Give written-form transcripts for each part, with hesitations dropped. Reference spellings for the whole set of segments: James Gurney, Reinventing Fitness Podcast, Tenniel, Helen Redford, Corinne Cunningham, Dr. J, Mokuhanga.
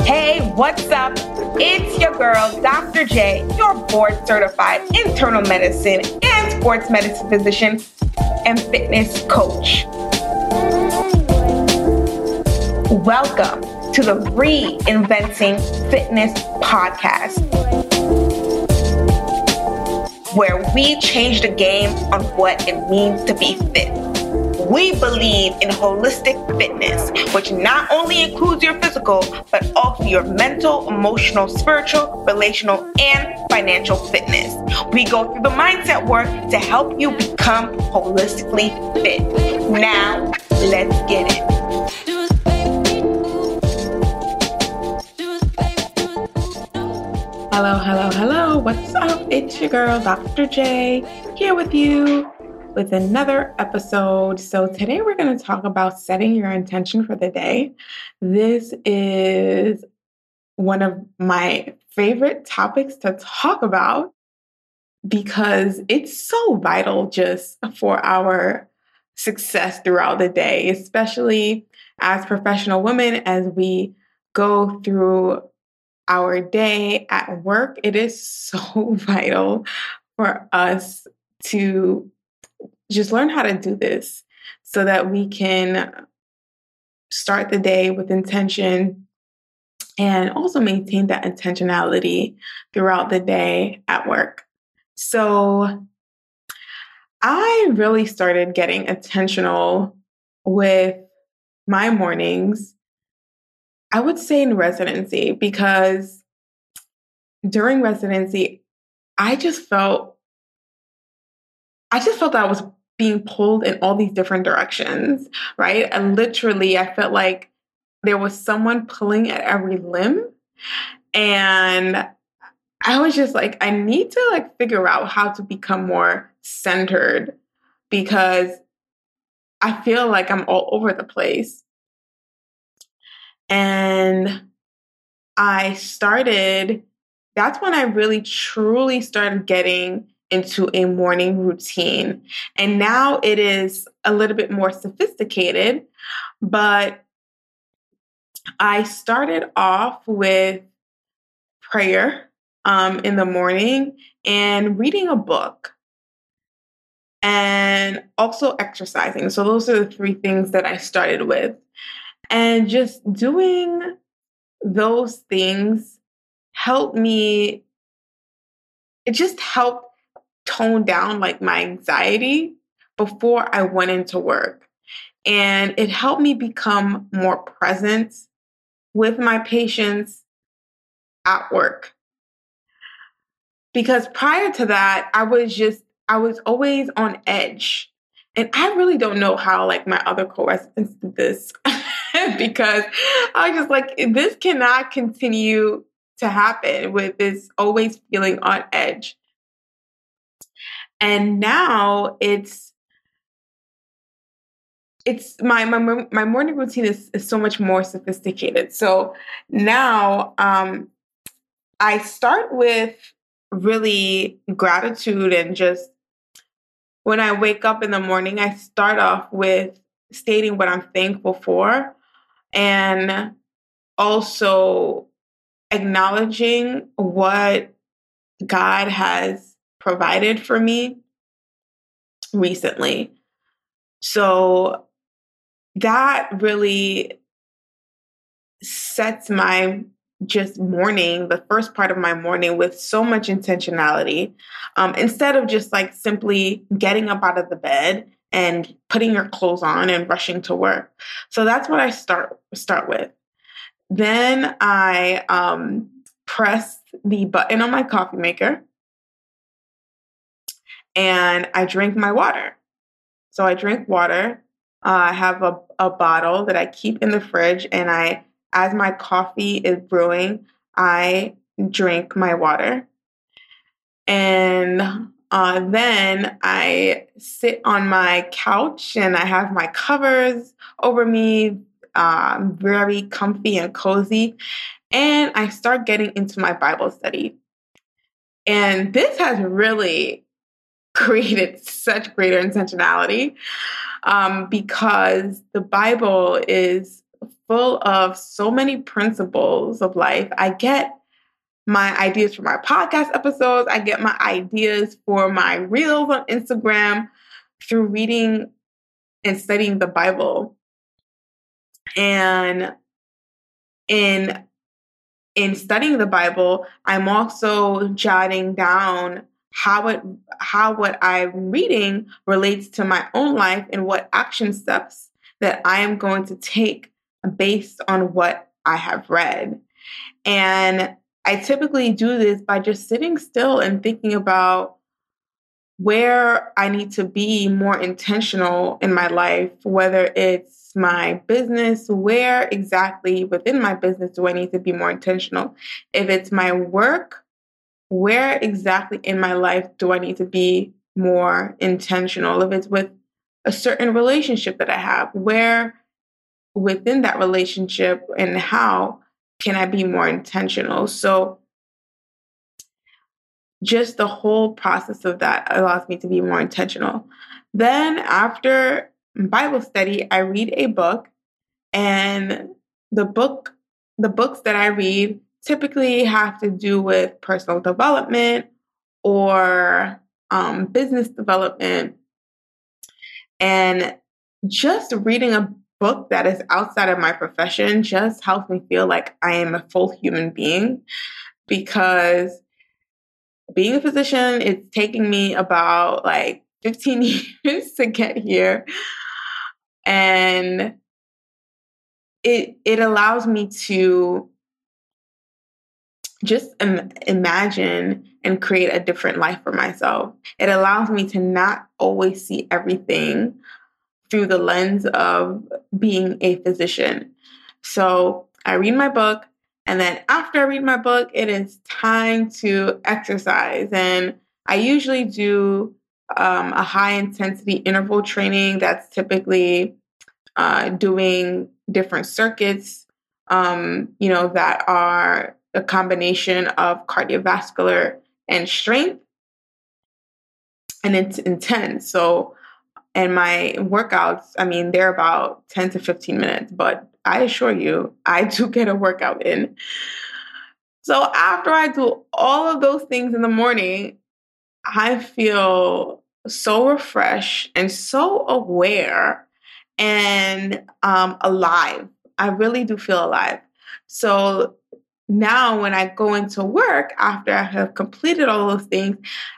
Hey, what's up? It's your girl, Dr. J, your board-certified internal medicine and sports medicine physician and fitness coach. Welcome to the Reinventing Fitness Podcast, where we change the game on what it means to be fit. We believe in holistic fitness, which not only includes your physical, but also your mental, emotional, spiritual, relational, and financial fitness. We go through the mindset work to help you become holistically fit. Now, let's get it. Hello. What's up? It's your girl, Dr. J, here with you with another episode. So today we're going to talk about setting your intention for the day. This is one of my favorite topics to talk about because it's so vital just for our success throughout the day, especially as professional women, as we go through our day at work. It is so vital for us to just learn how to do this so that we can start the day with intention and also maintain that intentionality throughout the day at work. So I really started getting intentional with my mornings, I would say, in residency, because during residency, I just felt that I was being pulled in all these different directions, right? And literally, I felt like there was someone pulling at every limb. And I was just like, I need to figure out how to become more centered because I feel like I'm all over the place. And that's when I really truly started getting into a morning routine. And now it is a little bit more sophisticated, but I started off with prayer in the morning and reading a book and also exercising. So those are the three things that I started with. And just doing those things helped tone down my anxiety before I went into work. And it helped me become more present with my patients at work. Because prior to that, I was always on edge. And I really don't know how my other co-residents did this. Because I was just this cannot continue to happen with this always feeling on edge. And now it's my morning routine is so much more sophisticated. So now I start with really gratitude, and just when I wake up in the morning, I start off with stating what I'm thankful for. And also acknowledging what God has provided for me recently. So that really sets my morning, the first part of my morning, with so much intentionality. Instead of just simply getting up out of the bed and putting your clothes on and rushing to work. So that's what I start with. Then I press the button on my coffee maker and I drink my water. So I drink water. I have a bottle that I keep in the fridge, and as my coffee is brewing, I drink my water. And then I sit on my couch and I have my covers over me, very comfy and cozy. And I start getting into my Bible study. And this has really created such greater intentionality because the Bible is full of so many principles of life. I get my ideas from my podcast episodes. I get my ideas for my reels on Instagram through reading and studying the Bible. And in studying the Bible, I'm also jotting down how what I'm reading relates to my own life and what action steps that I am going to take based on what I have read. And I typically do this by just sitting still and thinking about where I need to be more intentional in my life, whether it's my business, where exactly within my business do I need to be more intentional? If it's my work, where exactly in my life do I need to be more intentional? If it's with a certain relationship that I have, where within that relationship and how can I be more intentional? So just the whole process of that allows me to be more intentional. Then after Bible study, I read a book, and the books that I read typically have to do with personal development or business development. And just reading a book that is outside of my profession just helps me feel like I am a full human being, because being a physician, it's taking me about 15 years to get here. And it allows me to just imagine and create a different life for myself. It allows me to not always see everything through the lens of being a physician. So I read my book, and then after I read my book, it is time to exercise. And I usually do a high intensity interval training that's typically doing different circuits, that are a combination of cardiovascular and strength. And it's intense. And my workouts, they're about 10 to 15 minutes, but I assure you, I do get a workout in. So after I do all of those things in the morning, I feel so refreshed and so aware and alive. I really do feel alive. So now when I go into work, after I have completed all those things,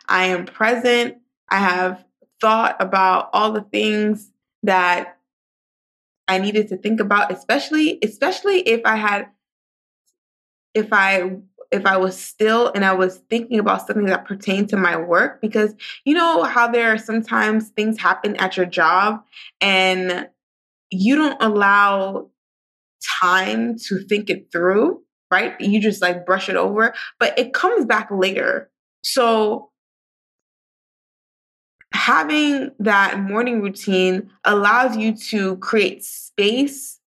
I am present. I have thought about all the things that I needed to think about, especially if I was still and I was thinking about something that pertained to my work, because you know how there are sometimes things happen at your job and you don't allow time to think it through, right? You just brush it over, but it comes back later. So having that morning routine allows you to create space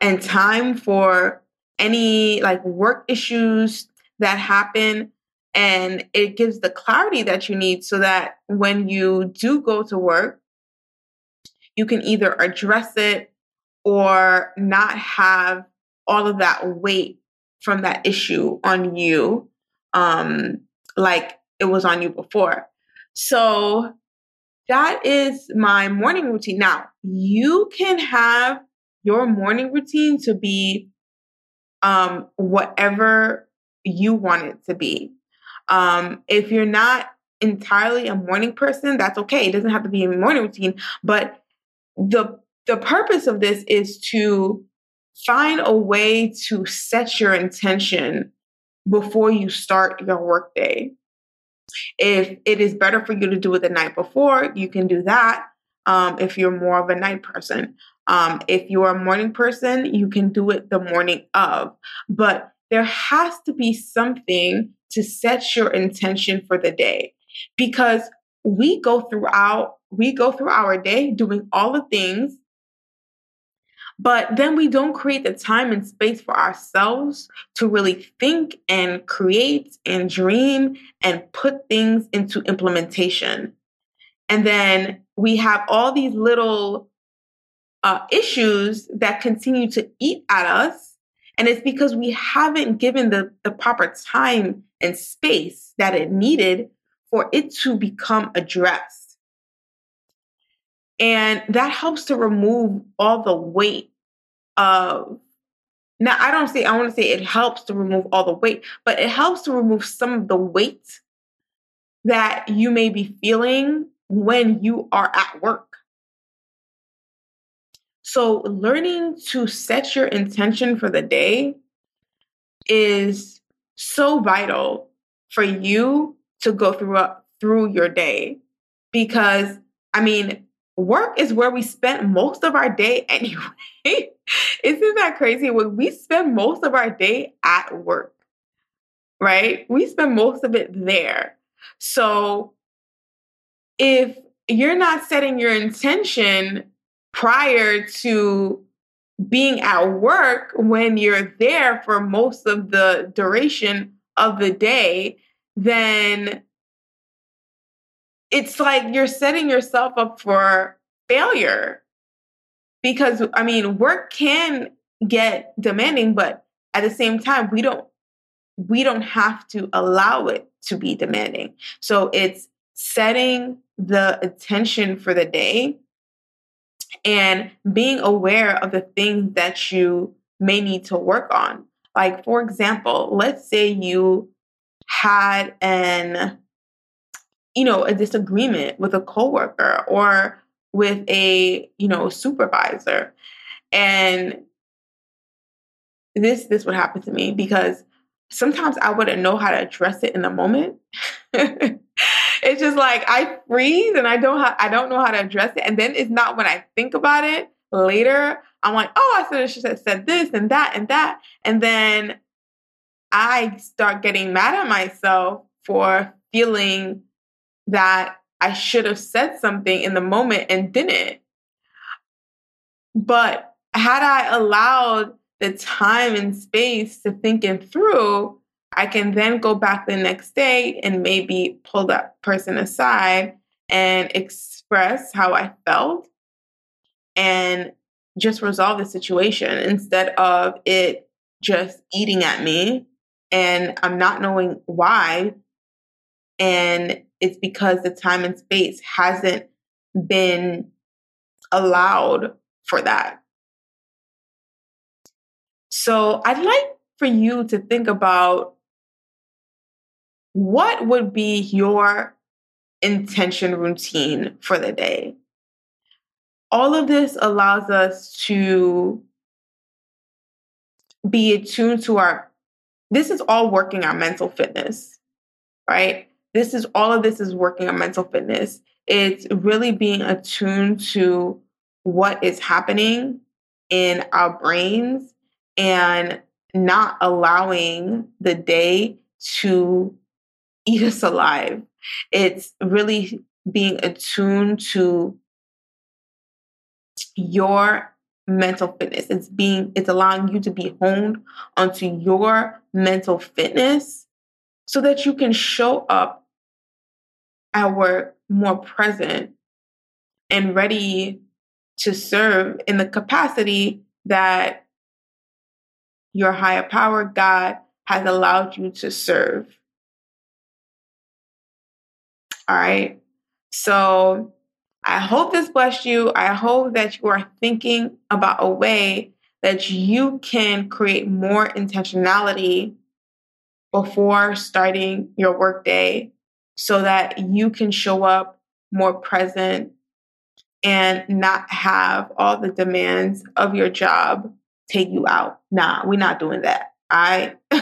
and time for any work issues that happen, and it gives the clarity that you need so that when you do go to work, you can either address it or not have all of that weight from that issue on you, like it was on you before. So that is my morning routine. Now, you can have your morning routine to be whatever you want it to be. If you're not entirely a morning person, that's okay. It doesn't have to be a morning routine. But the purpose of this is to find a way to set your intention before you start your workday. If it is better for you to do it the night before, you can do that. If you're more of a night person, if you're a morning person, you can do it the morning of. But there has to be something to set your intention for the day, because we go through our day doing all the things, but then we don't create the time and space for ourselves to really think and create and dream and put things into implementation. And then we have all these little issues that continue to eat at us. And it's because we haven't given the proper time and space that it needed for it to become addressed. And that helps to remove all the weight of, now I want to say it helps to remove all the weight, but it helps to remove some of the weight that you may be feeling when you are at work. So learning to set your intention for the day is so vital for you to go through your day, because work is where we spend most of our day anyway. Isn't that crazy? We spend most of our day at work, right? We spend most of it there. So if you're not setting your intention prior to being at work, when you're there for most of the duration of the day, then it's like you're setting yourself up for failure. Because, work can get demanding, but at the same time, we don't have to allow it to be demanding. So it's setting the intention for the day and being aware of the things that you may need to work on. Like, for example, let's say you had a disagreement with a coworker or with a, supervisor. And this would happen to me because sometimes I wouldn't know how to address it in the moment. It's just like I freeze and I don't know how to address it. And then it's not when I think about it later, I'm like, oh, I should have said this and that and that. And then I start getting mad at myself for feeling that I should have said something in the moment and didn't. But had I allowed the time and space to thinking through, I can then go back the next day and maybe pull that person aside and express how I felt and just resolve the situation instead of it just eating at me and I'm not knowing why. And it's because the time and space hasn't been allowed for that. So I'd like for you to think about what would be your intention routine for the day. All of this allows us to be attuned to this is all working our mental fitness, right? This is working on mental fitness. It's really being attuned to what is happening in our brains and not allowing the day to eat us alive. It's really being attuned to your mental fitness. It's allowing you to be honed onto your mental fitness so that you can show up at work more present and ready to serve in the capacity that your higher power, God, has allowed you to serve. All right. So I hope this blessed you. I hope that you are thinking about a way that you can create more intentionality before starting your workday, so that you can show up more present and not have all the demands of your job take you out. Nah, we're not doing that. All right. All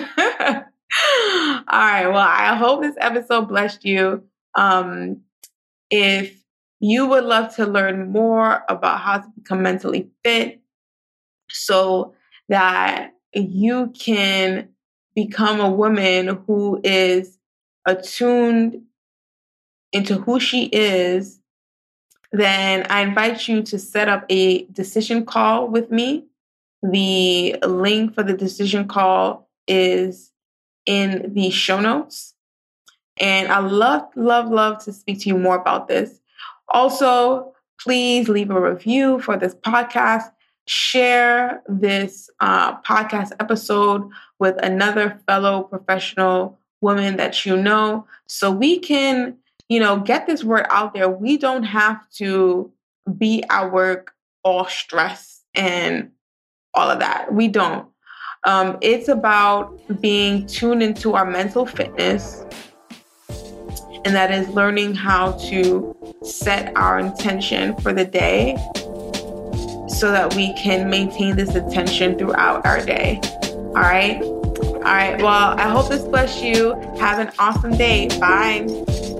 right. Well, I hope this episode blessed you. If you would love to learn more about how to become mentally fit so that you can become a woman who is attuned into who she is, then I invite you to set up a decision call with me. The link for the decision call is in the show notes. And I love, love, love to speak to you more about this. Also, please leave a review for this podcast. Share this podcast episode with another fellow professional woman that you know, so we can, get this word out there. We don't have to be at work all stressed and all of that. We don't. It's about being tuned into our mental fitness, and that is learning how to set our intention for the day so that we can maintain this intention throughout our day. All right? All right. Well, I hope this blessed you. Have an awesome day. Bye.